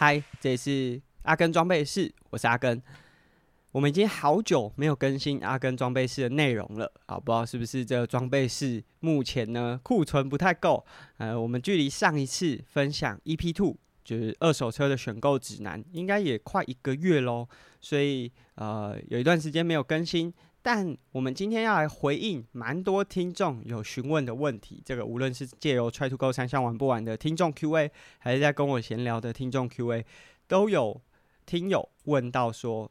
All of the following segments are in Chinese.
嗨，这里是阿根装备室，我是阿根。我们已经好久没有更新阿根装备室的内容了，不知道是不是这个装备室目前呢库存不太够。我们距离上一次分享 EP2 就是二手车的选购指南，应该也快1个月咯，所以有一段时间没有更新。但我们今天要来回应蛮多听众有询问的问题，这个无论是借由 Try 2 Go 三项玩不玩的听众 QA， 还是在跟我闲聊的听众 QA， 都有听友问到说，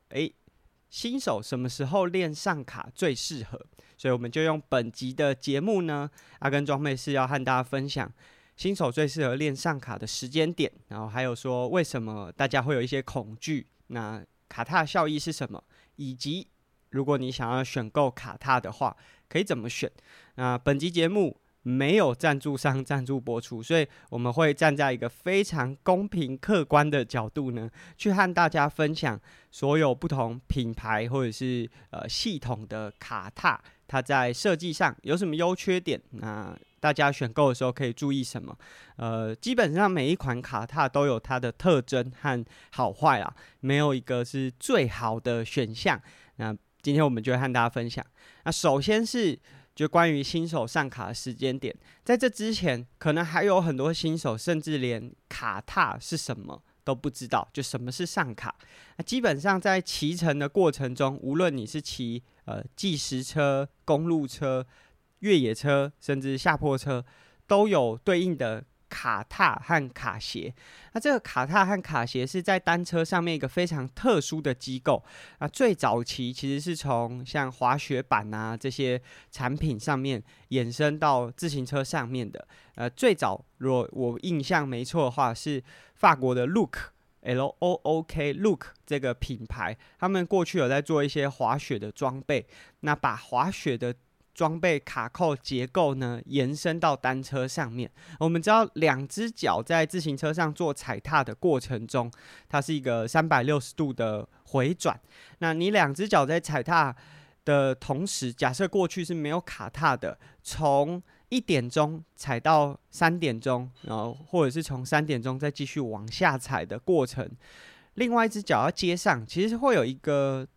新手什么时候练上卡最适合？所以我们就用本集的节目呢，阿根装备室要和大家分享新手最适合练上卡的时间点，然后还有说为什么大家会有一些恐惧，那卡踏效益是什么，以及如果你想要选购卡踏的话可以怎么选。那本集节目没有赞助商赞助播出，所以我们会站在一个非常公平客观的角度呢，去和大家分享所有不同品牌或者是系统的卡踏，它在设计上有什么优缺点，那大家选购的时候可以注意什么。基本上每一款卡踏都有它的特征和好坏啦，没有一个是最好的选项。那今天我们就会和大家分享。那首先是就关于新手上卡的时间点，在这之前可能还有很多新手甚至连卡踏是什么都不知道，就什么是上卡。那基本上在骑乘的过程中，无论你是骑计时车、公路车、越野车，甚至下坡车，都有对应的卡踏和卡鞋。那这个卡踏和卡鞋是在单车上面一个非常特殊的机构。那最早期其实是从像滑雪板啊这些产品上面衍生到自行车上面的。最早如果我印象没错的话，是法国的 LOOK 这个品牌，他们过去有在做一些滑雪的装备，那把滑雪的装备卡扣结构呢延伸到单车上面。我们知道两只脚在自行车上做踩踏的过程中，它是一个360度的回转。那你两只脚在踩踏的同时，假设过去是没有卡踏的，从1点钟踩到3点钟，然后或者是从3点钟再继续往下踩的过程，另外一只脚要接上，其实会有一个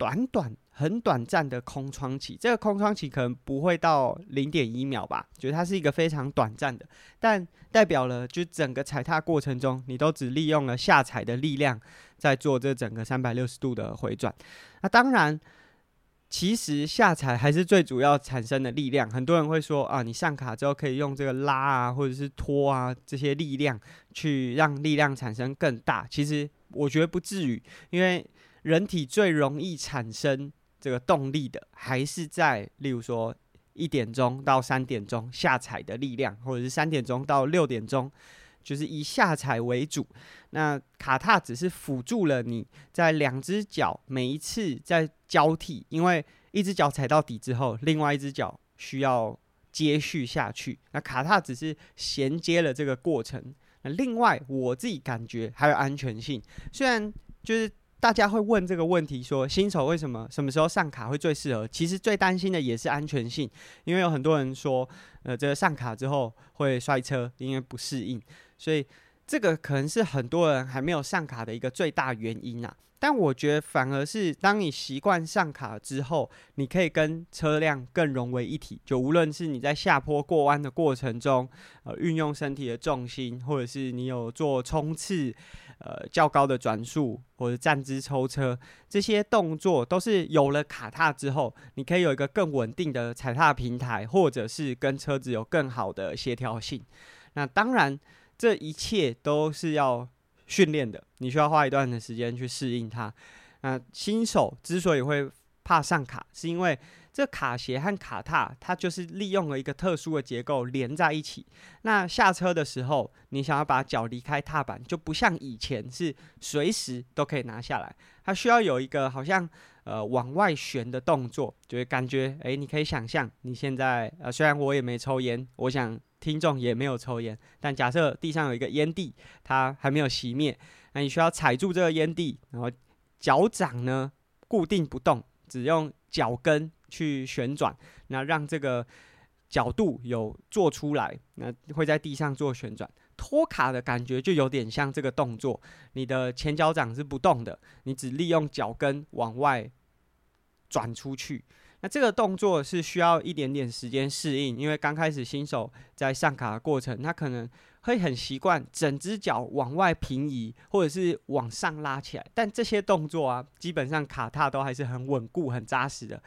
很短暂的空窗期。这个空窗期可能不会到 0.1 秒吧，觉得它是一个非常短暂的，但代表了就整个踩踏过程中你都只利用了下踩的力量在做这整个360度的回转。那当然其实下踩还是最主要产生的力量。很多人会说你上卡之后可以用这个拉啊或者是拖啊这些力量去让力量产生更大，其实我觉得不至于，因为人体最容易产生这个动力的还是在例如说1点钟到3点钟下踩的力量，或者是3点钟到6点钟，就是以下踩为主。那卡踏只是辅助了你在两只脚每一次在交替，因为一只脚踩到底之后，另外一只脚需要接续下去，那卡踏只是衔接了这个过程。那另外我自己感觉还有安全性，虽然就是大家会问这个问题说新手为什么什么时候上卡会最适合，其实最担心的也是安全性，因为有很多人说这个上卡之后会摔车，因为不适应，所以这个可能是很多人还没有上卡的一个最大原因啊。但我觉得反而是当你习惯上卡之后，你可以跟车辆更融为一体，就无论是你在下坡过弯的过程中运用身体的重心，或者是你有做冲刺较高的转速，或者站姿抽车，这些动作都是有了卡踏之后，你可以有一个更稳定的踩踏平台，或者是跟车子有更好的协调性。那当然这一切都是要训练的，你需要花一段的时间去适应它。那新手之所以会怕上卡，是因为这卡鞋和卡踏它就是利用了一个特殊的结构连在一起。那下车的时候你想要把脚离开踏板，就不像以前是随时都可以拿下来，它需要有一个好像往外旋的动作，就是感觉你可以想象你现在虽然我也没抽烟，我想听众也没有抽烟，但假设地上有一个烟蒂，它还没有熄灭，那你需要踩住这个烟蒂，然后脚掌呢固定不动，只用脚跟去旋转，那让这个角度有做出来，那会在地上做旋转。拖卡的感觉就有点像这个动作，你的前脚掌是不动的，你只利用脚跟往外转出去。那这个动作是需要一点点时间适应，因为刚开始新手在上卡的过程，他可能会很习惯整只脚往外平移或者是往上拉起来，但这些动作啊，基本上卡踏都还是很稳固很扎实的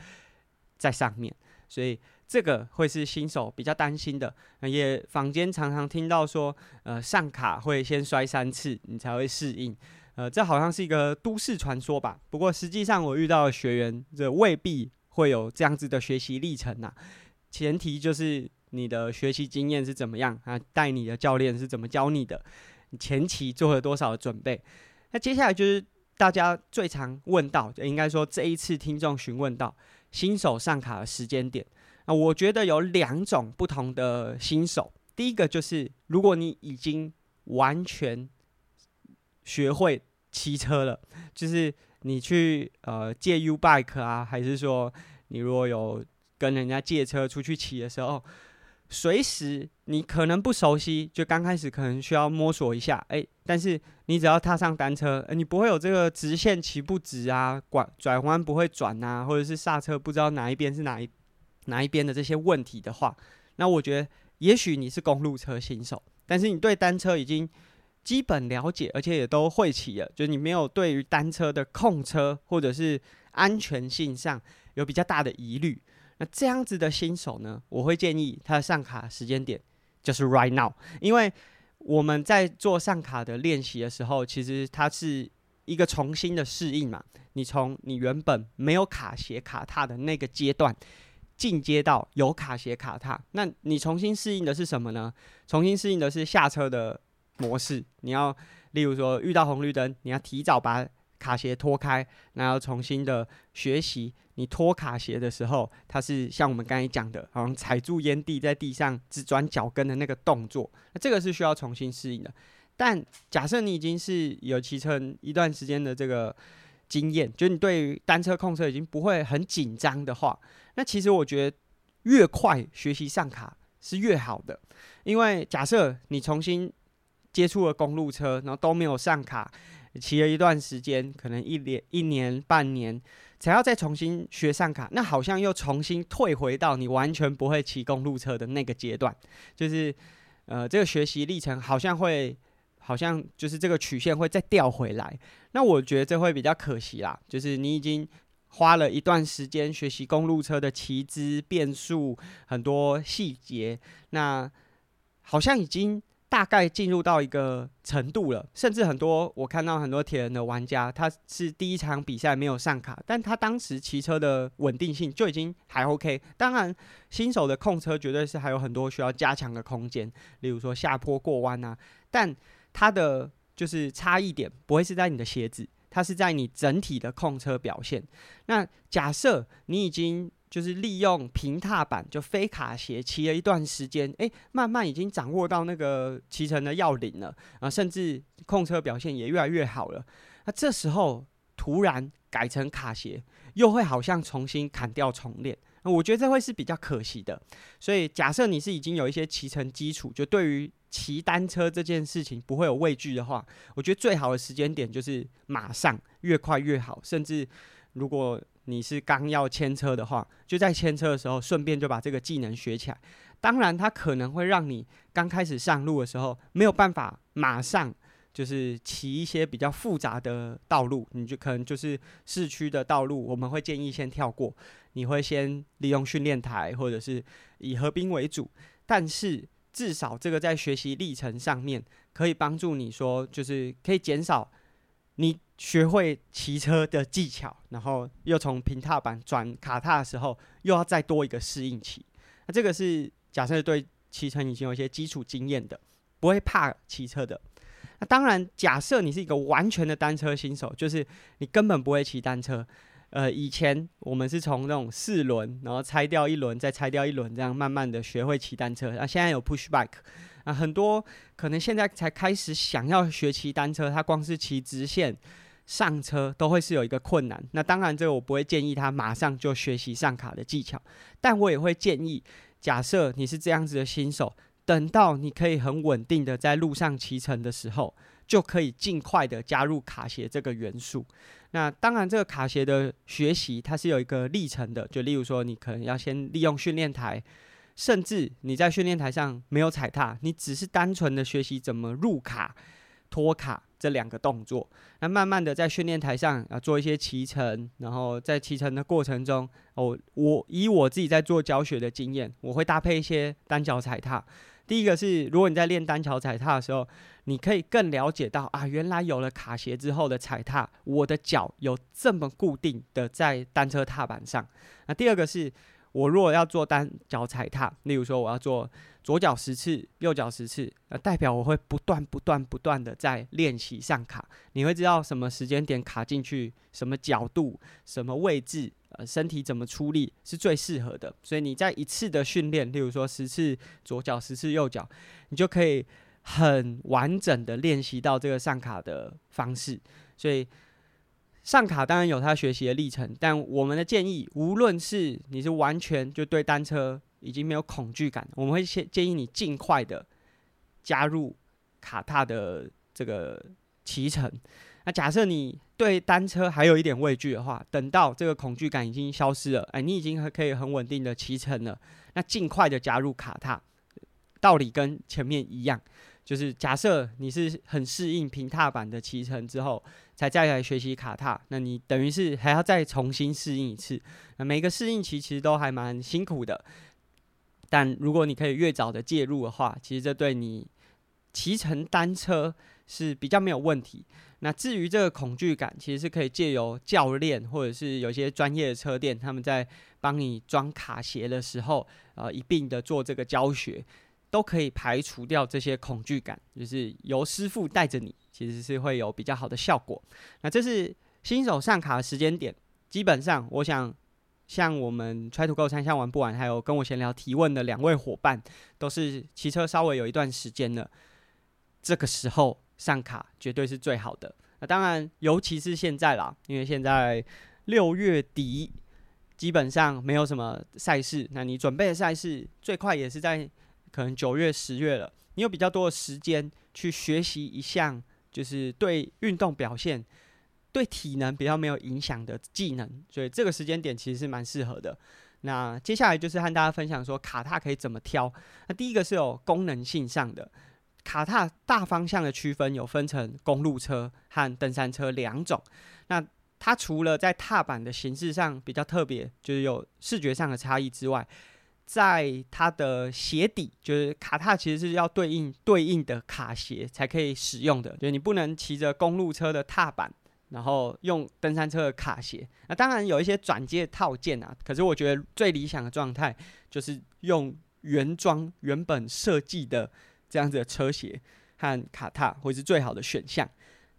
在上面，所以这个会是新手比较担心的。也坊间常常听到说上卡会先摔3次你才会适应，这好像是一个都市传说吧，不过实际上我遇到的学员这未必会有这样子的学习历程啊，前提就是你的学习经验是怎么样啊，带你的教练是怎么教你的，你前期做了多少的准备。那接下来就是大家最常问到，应该说这一次听众询问到新手上卡的时间点。那我觉得有2种不同的新手，第一个就是如果你已经完全学会骑车了，就是你去借 U-bike 啊，还是说你如果有跟人家借车出去骑的时候，随时你可能不熟悉，就刚开始可能需要摸索一下，但是你只要踏上单车，你不会有这个直线骑不直啊，转弯不会转啊，或者是刹车不知道哪一边是哪一边的这些问题的话，那我觉得也许你是公路车新手，但是你对单车已经基本了解，而且也都会骑了，就是你没有对于单车的控车或者是安全性上有比较大的疑虑。那这样子的新手呢，我会建议他的上卡时间点就是 right now， 因为我们在做上卡的练习的时候，其实它是一个重新的适应嘛，你从你原本没有卡鞋卡踏的那个阶段进阶到有卡鞋卡踏，那你重新适应的是什么呢？重新适应的是下车的模式，你要例如说遇到红绿灯，你要提早把卡鞋脱开，那要重新的学习你脱卡鞋的时候，它是像我们刚才讲的好像踩住烟蒂在地上只转脚跟的那个动作，那这个是需要重新适应的。但假设你已经是有骑车一段时间的这个经验，就是你对于单车控车已经不会很紧张的话，那其实我觉得越快学习上卡是越好的。因为假设你重新接触了公路车，然后都没有上卡，骑了一段时间，可能一年半年才要再重新学上卡，那好像又重新退回到你完全不会骑公路车的那个阶段，就是这个学习历程好像就是这个曲线会再掉回来，那我觉得这会比较可惜啦，就是你已经花了一段时间学习公路车的骑姿、变速很多细节，那好像已经大概进入到一个程度了，甚至我看到很多铁人的玩家，他是第一场比赛没有上卡，但他当时骑车的稳定性就已经还 OK。 当然新手的控车绝对是还有很多需要加强的空间，例如说下坡过弯啊，但他的就是差异点不会是在你的鞋子，它是在你整体的控车表现。那假设你已经就是利用平踏板就非卡鞋骑了一段时间，慢慢已经掌握到那个骑乘的要领了啊，甚至控车表现也越来越好了。那这时候突然改成卡鞋，又会好像重新砍掉重练，我觉得这会是比较可惜的。所以假设你是已经有一些骑乘基础，就对于骑单车这件事情不会有畏惧的话，我觉得最好的时间点就是马上，越快越好，甚至如果你是刚要牵车的话，就在牵车的时候顺便就把这个技能学起来。当然它可能会让你刚开始上路的时候没有办法马上就是骑一些比较复杂的道路，你就可能就是市区的道路我们会建议先跳过，你会先利用训练台或者是以河滨为主，但是至少这个在学习历程上面可以帮助你说，就是可以减少你学会骑车的技巧，然后又从平踏板转卡踏的时候又要再多一个适应期。那这个是假设对骑乘已经有一些基础经验的，不会怕骑车的。那当然假设你是一个完全的单车新手，就是你根本不会骑单车，以前我们是从那种4轮然后拆掉一轮再拆掉一轮这样慢慢的学会骑单车，现在有 push bike，很多可能现在才开始想要学骑单车，他光是骑直线上车都会是有一个困难。那当然这个我不会建议他马上就学习上卡的技巧，但我也会建议假设你是这样子的新手，等到你可以很稳定的在路上骑乘的时候，就可以尽快的加入卡鞋这个元素。那当然这个卡鞋的学习它是有一个历程的，就例如说你可能要先利用训练台，甚至你在训练台上没有踩踏，你只是单纯的学习怎么入卡脱卡这两个动作。那慢慢的在训练台上做一些骑乘，然后在骑乘的过程中，我以我自己在做教学的经验，我会搭配一些单脚踩踏。第一个是，如果你在练单脚踩踏的时候，你可以更了解到啊，原来有了卡鞋之后的踩踏，我的脚有这么固定的在单车踏板上。那第二个是，我如果要做单脚踩踏，例如说我要做左脚10次，右脚10次，代表我会不断的在练习上卡。你会知道什么时间点卡进去，什么角度，什么位置，身体怎么出力是最适合的。所以你在一次的训练，例如说10次左脚10次右脚，你就可以很完整的练习到这个上卡的方式。所以上卡当然有他学习的历程，但我们的建议，无论是你是完全就对单车已经没有恐惧感，我们会建议你尽快的加入卡踏的这个骑乘。那假设你对单车还有一点畏惧的话，等到这个恐惧感已经消失了，你已经可以很稳定的骑乘了，那尽快的加入卡踏。道理跟前面一样，就是假设你是很适应平踏板的骑乘之后才再来学习卡踏，那你等于是还要再重新适应一次。那每个适应期其实都还蛮辛苦的，但如果你可以越早的介入的话，其实这对你骑乘单车是比较没有问题。那至于这个恐惧感，其实是可以借由教练或者是有些专业的车店，他们在帮你装卡鞋的时候，一并的做这个教学，都可以排除掉这些恐惧感，就是由师傅带着你，其实是会有比较好的效果。那这是新手上卡的时间点，基本上我想像我们 Try to Go 参加玩不玩，还有跟我闲聊提问的两位伙伴，都是骑车稍微有一段时间了，这个时候上卡绝对是最好的。那当然尤其是现在啦，因为现在6月底基本上没有什么赛事，那你准备的赛事最快也是在可能9月、10月了，你有比较多的时间去学习一项就是对运动表现、对体能比较没有影响的技能，所以这个时间点其实是蛮适合的。那接下来就是和大家分享说卡踏可以怎么挑。那第一个是有功能性上的，卡踏大方向的区分有分成公路车和登山车两种。那它除了在踏板的形式上比较特别，就是有视觉上的差异之外，在它的鞋底，就是卡踏其实是要对应的卡鞋才可以使用的，就是你不能骑着公路车的踏板然后用登山车的卡鞋。那当然有一些转接套件啊，可是我觉得最理想的状态就是用原装原本设计的这样子的车鞋和卡踏会是最好的选项。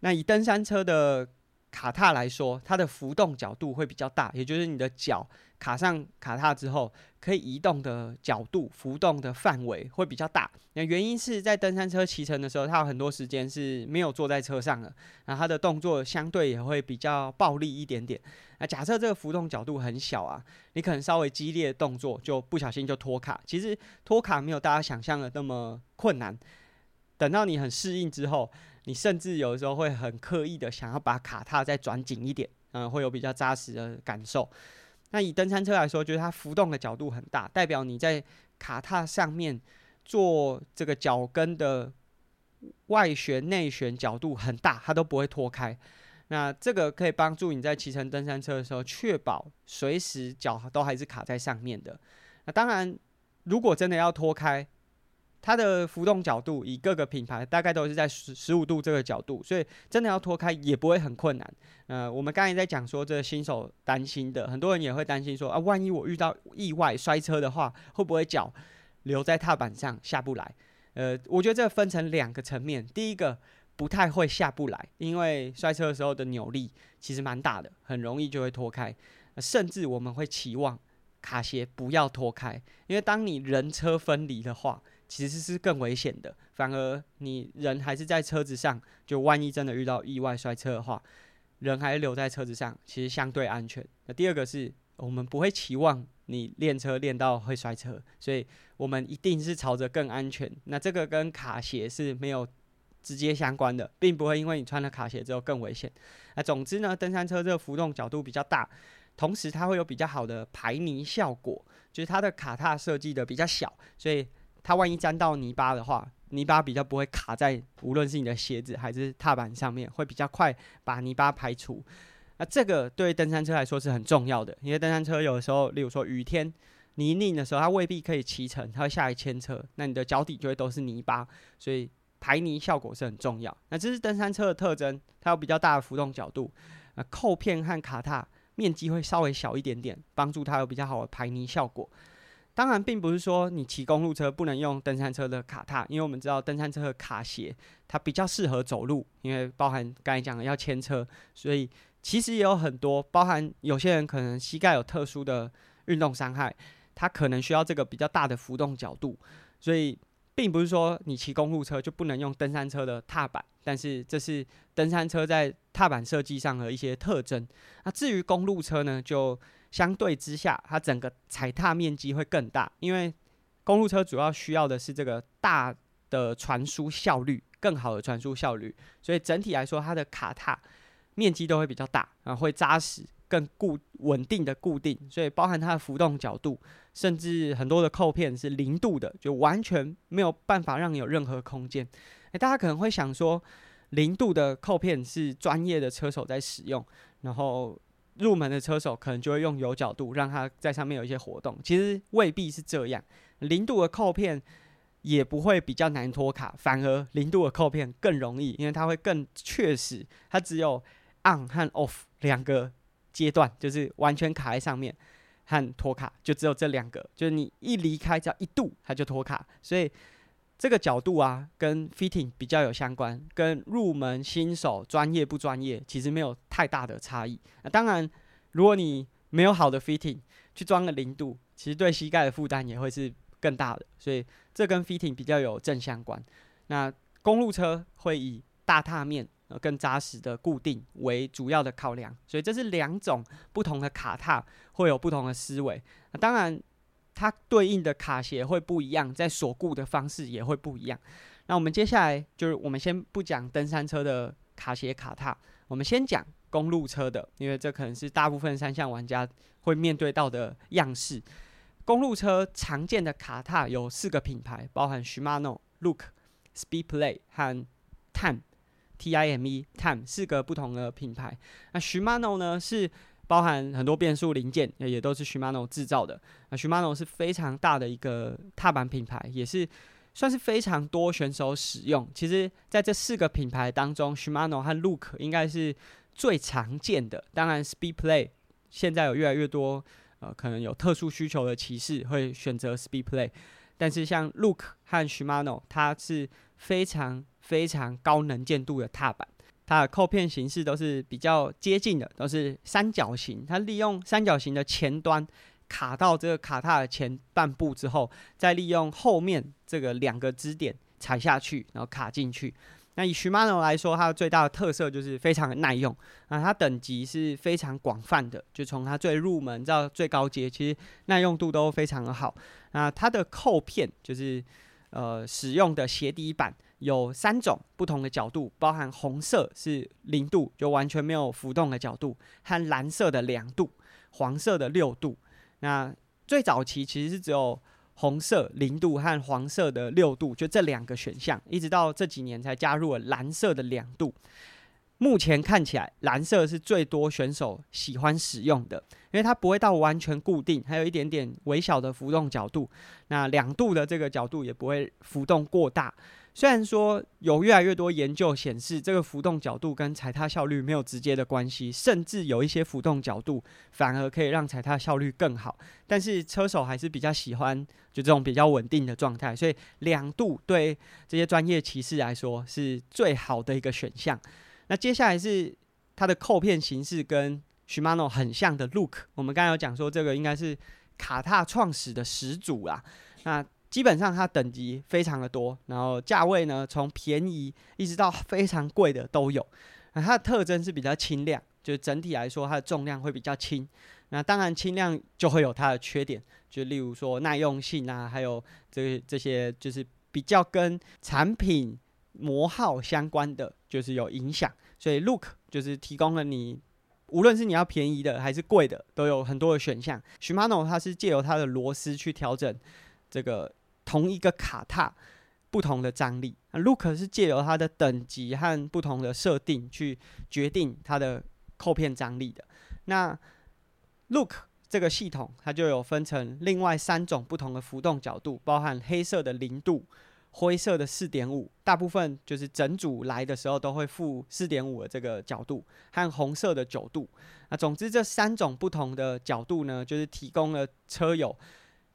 那以登山车的卡踏来说，它的浮动角度会比较大，也就是你的脚卡上卡踏之后可以移动的角度、浮动的范围会比较大。那原因是在登山车骑乘的时候，它有很多时间是没有坐在车上的，那它的动作相对也会比较暴力一点点。那假设这个浮动角度很小啊，你可能稍微激烈的动作就不小心就脱卡。其实脱卡没有大家想象的那么困难，等到你很适应之后，你甚至有的时候会很刻意的想要把卡踏再转紧一点，会有比较扎实的感受。那以登山车来说，就是它浮动的角度很大，代表你在卡踏上面做这个脚跟的外旋、内旋角度很大，它都不会脱开。那这个可以帮助你在骑乘登山车的时候，确保随时脚都还是卡在上面的。那当然，如果真的要脱开，它的浮动角度以各个品牌大概都是在15度这个角度，所以真的要脱开也不会很困难。我们刚才在讲说这新手担心的，很多人也会担心说啊，万一我遇到意外摔车的话，会不会脚留在踏板上下不来？我觉得这分成两个层面，第一个不太会下不来，因为摔车的时候的扭力其实蛮大的，很容易就会脱开，甚至我们会期望卡鞋不要脱开，因为当你人车分离的话，其实是更危险的，反而你人还是在车子上，就万一真的遇到意外摔车的话，人还留在车子上，其实相对安全。那第二个是我们不会期望你练车练到会摔车，所以我们一定是朝着更安全。那这个跟卡鞋是没有直接相关的，并不会因为你穿了卡鞋之后更危险。那总之呢，登山车这个浮动角度比较大，同时它会有比较好的排泥效果，就是它的卡踏设计的比较小，所以它万一沾到泥巴的话，泥巴比较不会卡在无论是你的鞋子还是踏板上面，会比较快把泥巴排除。那这个对登山车来说是很重要的，因为登山车有的时候例如说雨天泥泞的时候，它未必可以骑乘，它会下来牵车，那你的脚底就会都是泥巴，所以排泥效果是很重要。那这是登山车的特征，它有比较大的浮动角度，扣片和卡踏面积会稍微小一点点，帮助它有比较好的排泥效果。当然并不是说你骑公路车不能用登山车的卡踏，因为我们知道登山车的卡鞋它比较适合走路，因为包含刚才讲的要牵车，所以其实也有很多包含有些人可能膝盖有特殊的运动伤害，他可能需要这个比较大的浮动角度，所以并不是说你骑公路车就不能用登山车的踏板，但是这是登山车在踏板设计上的一些特征。那至于公路车呢，就相对之下，它整个踩踏面积会更大，因为公路车主要需要的是这个大的传输效率，更好的传输效率，所以整体来说，它的卡踏面积都会比较大，会扎实，更稳定的固定，所以包含它的浮动角度，甚至很多的扣片是零度的，就完全没有办法让你有任何空间。大家可能会想说，零度的扣片是专业的车手在使用，然后入门的车手可能就会用有角度让它在上面有一些活动，其实未必是这样。零度的扣片也不会比较难脱卡，反而零度的扣片更容易，因为它会更确实，它只有 on 和 off 两个阶段，就是完全卡在上面和脱卡，就只有这两个，就是你一离开只要一度它就脱卡，所以这个角度啊跟 fitting 比较有相关，跟入门新手专业不专业其实没有太大的差异。当然如果你没有好的 fitting 去装个零度，其实对膝盖的负担也会是更大的，所以这跟 fitting 比较有正相关。那公路车会以大踏面更扎实的固定为主要的考量，所以这是两种不同的卡踏会有不同的思维。当然它对应的卡鞋会不一样，在锁固的方式也会不一样。那我们接下来就是我们先不讲登山车的卡鞋卡踏，我们先讲公路车的，因为这可能是大部分山项玩家会面对到的样式。公路车常见的卡踏有四个品牌，包含 Shimano、LOOK、Speedplay 和 TIME、TIME 四个不同的品牌。那 Shimano 呢是包含很多变速零件，也都是 Shimano 制造的。Shimano 是非常大的一个踏板品牌，也是算是非常多选手使用。其实在这四个品牌当中 Shimano 和 Look 应该是最常见的，当然 Speedplay 现在有越来越多可能有特殊需求的骑士会选择 Speedplay， 但是像 Look 和 Shimano 它是非常非常高能见度的踏板，它的扣片形式都是比较接近的，都是三角形，它利用三角形的前端卡到这个卡踏的前半部之后，再利用后面这个两个支点踩下去，然后卡进去。那以 Shimano 来说，它最大的特色就是非常的耐用，那它等级是非常广泛的，就从它最入门到最高阶，其实耐用度都非常的好。那它的扣片就是使用的鞋底板有三种不同的角度，包含红色是零度，就完全没有浮动的角度，和蓝色的2度，黄色的6度。那最早期其实是只有红色0度和黄色的6度，就这两个选项，一直到这几年才加入了蓝色的2度。目前看起来蓝色是最多选手喜欢使用的，因为它不会到完全固定，还有一点点微小的浮动角度，那2度的这个角度也不会浮动过大。虽然说有越来越多研究显示这个浮动角度跟踩踏效率没有直接的关系，甚至有一些浮动角度反而可以让踩踏效率更好，但是车手还是比较喜欢就这种比较稳定的状态，所以2度对这些专业骑士来说是最好的一个选项。那接下来是它的扣片形式跟 Shimano 很像的 Look， 我们刚才有讲说这个应该是卡踏创始的始祖啦，那基本上它等级非常的多，然后价位呢从便宜一直到非常贵的都有。那它的特征是比较轻量，就是整体来说它的重量会比较轻，那当然轻量就会有它的缺点，就例如说耐用性啊，还有这些就是比较跟产品磨耗相关的就是有影响。所以 LOOK 就是提供了你无论是你要便宜的还是贵的都有很多的选项。 Shimano 它是借由它的螺丝去调整这个同一个卡踏不同的张力， LOOK 是借由它的等级和不同的设定去决定它的扣片张力的。那 LOOK 这个系统它就有分成另外3种不同的浮动角度，包含黑色的0度、灰色的 4.5， 大部分就是整组来的时候都会附 4.5 的这个角度，和红色的9度。那总之这3种不同的角度呢，就是提供了车友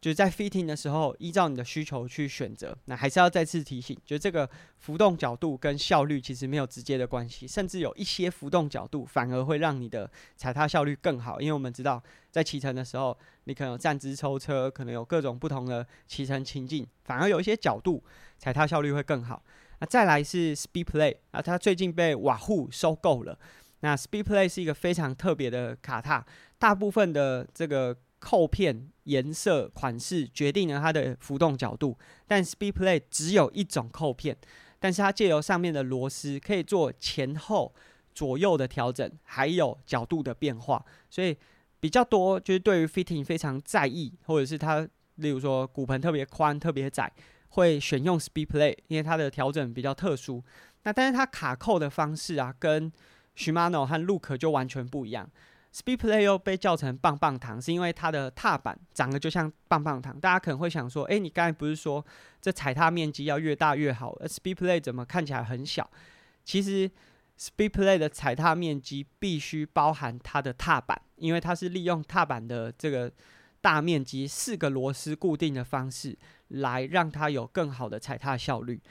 就是在 fitting 的时候依照你的需求去选择。那还是要再次提醒，就是这个浮动角度跟效率其实没有直接的关系，甚至有一些浮动角度反而会让你的踩踏效率更好。因为我们知道在骑乘的时候你可能有站姿抽车，可能有各种不同的骑乘情境，反而有一些角度踩踏效率会更好。那再来是 Speedplay， 它最近被 Wahoo 收购了。那 Speedplay 是一个非常特别的卡踏，大部分的这个扣片颜色款式决定了它的浮动角度，但 Speedplay 只有1种扣片，但是它藉由上面的螺丝可以做前后左右的调整，还有角度的变化。所以比较多就是对于 fitting 非常在意，或者是它例如说骨盆特别宽特别窄，会选用 Speedplay， 因为它的调整比较特殊。那但是它卡扣的方式啊，跟 Shimano 和 LOOK 就完全不一样。Speedplay 又被叫成棒棒糖，是因为它的踏板长得就像棒棒糖。大家可能会想说，你刚才不是说这踩踏面积要越大越好，Speedplay 怎么看起来很小？其实 Speedplay 的踩踏面积必须包含它的踏板，因为它是利用踏板的这个大面积4个螺丝固定的方式来让它有更好的踩踏效率。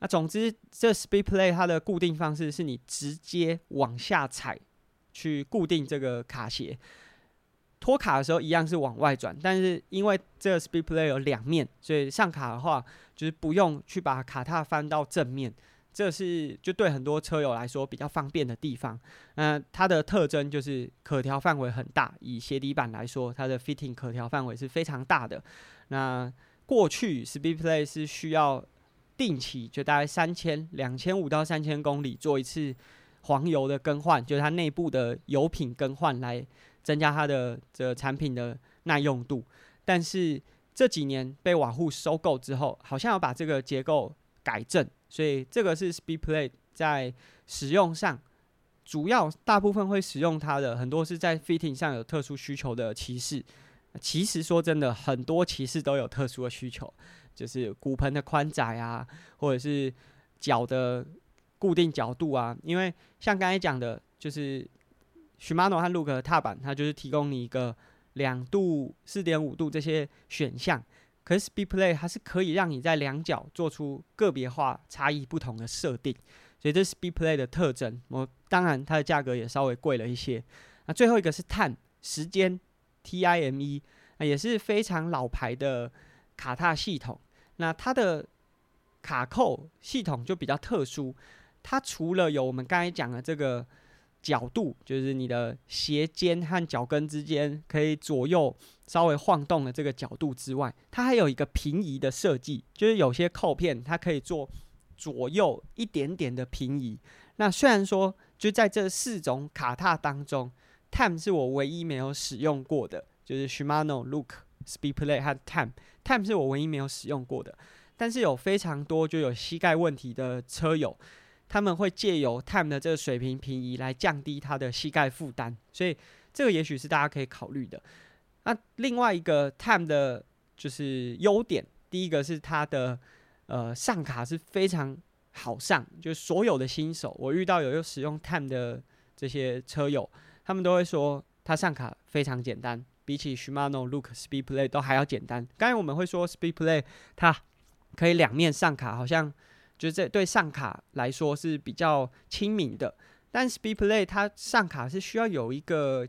那总之这 Speedplay 它的固定方式是你直接往下踩去固定这个卡鞋，脱卡的时候一样是往外转，但是因为这个 Speedplay 有2面，所以上卡的话就是不用去把卡踏翻到正面，这是就对很多车友来说比较方便的地方。它的特征就是可调范围很大，以鞋底板来说它的 fitting 可调范围是非常大的。那过去 Speedplay 是需要定期就大概2500到3000公里做一次黄油的更换，就是它内部的油品更换来增加它的这产品的耐用度。但是这几年被瓦户收购之后，好像要把这个结构改正，所以这个是 Speedplay 在使用上主要大部分会使用它的，很多是在 fitting 上有特殊需求的骑士。其实说真的，很多骑士都有特殊的需求，就是骨盆的宽窄啊，或者是脚的固定角度啊。因为像刚才讲的，就是 Shimano 和 LOOK 的踏板它就是提供你一个2度 4.5 度这些选项，可是 Speedplay 它是可以让你在两脚做出个别化差异不同的设定，所以这是 Speedplay 的特征。当然它的价格也稍微贵了一些。那最后一个是 TIME 时间 TIME， 那也是非常老牌的卡踏系统。那它的卡扣系统就比较特殊，它除了有我们刚才讲的这个角度，就是你的鞋尖和脚跟之间可以左右稍微晃动的这个角度之外，它还有一个平移的设计，就是有些扣片它可以做左右一点点的平移。那虽然说就在这4种卡踏当中， TIME 是我唯一没有使用过的，就是 Shimano、LOOK、Speedplay 和 TIME 是我唯一没有使用过的。但是有非常多就有膝盖问题的车友，他们会借由 TIME 的这个水平平移来降低他的膝盖负担，所以这个也许是大家可以考虑的。那另外一个 TIME 的就是优点，第一个是它的上卡是非常好上，就是所有的新手我遇到有使用 TIME 的这些车友，他们都会说它上卡非常简单，比起 Shimano、LOOK、Speedplay 都还要简单。刚才我们会说 Speedplay 它可以2面上卡，好像就是对上卡来说是比较亲民的，但 Speedplay 它上卡是需要有一个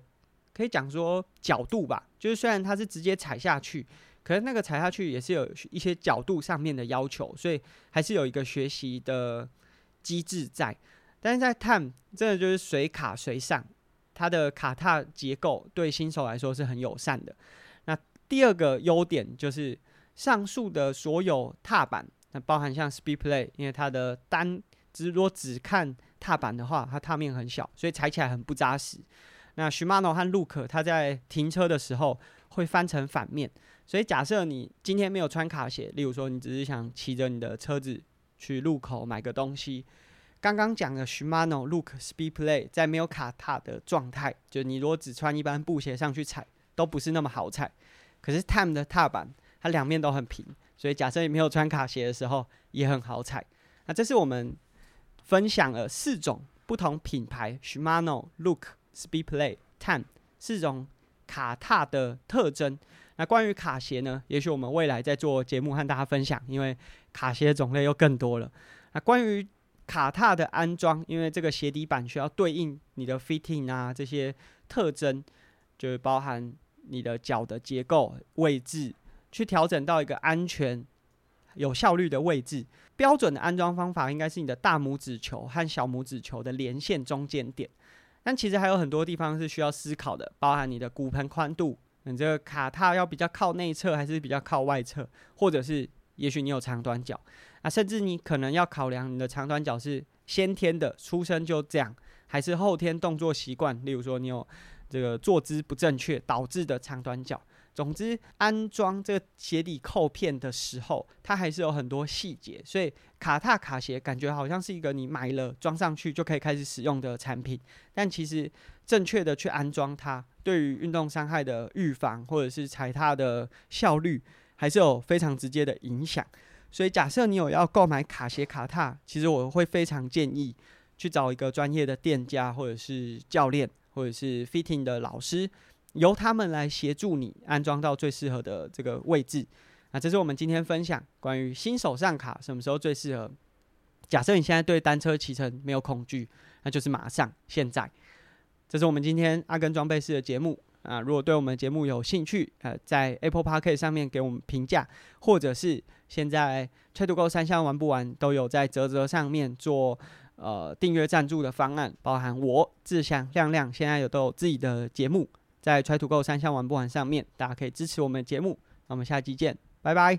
可以讲说角度吧，就是虽然它是直接踩下去，可是那个踩下去也是有一些角度上面的要求，所以还是有一个学习的机制在。但是在 TIME 真的就是随卡随上，它的卡踏结构对新手来说是很友善的。那第二个优点就是上述的所有踏板，那包含像 Speedplay， 因为它的单只如果只看踏板的话，它踏面很小，所以踩起来很不扎实。那 Shimano 和 LOOK 它在停车的时候会翻成反面，所以假设你今天没有穿卡鞋，例如说你只是想骑着你的车子去路口买个东西，刚刚讲的 Shimano、LOOK、Speedplay 在没有卡踏的状态，就你如果只穿一般布鞋上去踩都不是那么好踩。可是 TIME 的踏板它两面都很平，所以假设你没有穿卡鞋的时候也很好踩。那这是我们分享了四种不同品牌 Shimano、LOOK、Speedplay、TIME 四种卡踏的特征。那关于卡鞋呢，也许我们未来再做节目和大家分享，因为卡鞋种类又更多了。那关于卡踏的安装，因为这个鞋底板需要对应你的 fitting 啊，这些特征就是包含你的脚的结构位置，去调整到一个安全有效率的位置。标准的安装方法应该是你的大拇指球和小拇指球的连线中间点，但其实还有很多地方是需要思考的，包含你的骨盆宽度，你这个卡踏要比较靠内侧还是比较靠外侧，或者是也许你有长短脚，甚至你可能要考量你的长短脚是先天的，出生就这样，还是后天动作习惯，例如说你有这个坐姿不正确导致的长短脚。总之，安装这个鞋底扣片的时候，它还是有很多细节，所以卡踏卡鞋感觉好像是一个你买了装上去就可以开始使用的产品，但其实正确的去安装它，对于运动伤害的预防或者是踩踏的效率，还是有非常直接的影响。所以假设你有要购买卡鞋卡踏，其实我会非常建议去找一个专业的店家或者是教练或者是 fitting 的老师，由他们来协助你安装到最适合的这个位置。那这是我们今天分享关于新手上卡什么时候最适合。假设你现在对单车骑乘没有恐惧，那就是马上现在。这是我们今天阿根装备室的节目。如果对我们节目有兴趣，在 Apple Podcast 上面给我们评价，或者是现在 Try 2 Go 三项玩不玩都有在嘖嘖上面做订阅赞助的方案，包含我志祥亮亮现在都有自己的节目在 Try 2 Go 三项玩不玩上面，大家可以支持我们的节目。那我们下期见，拜拜。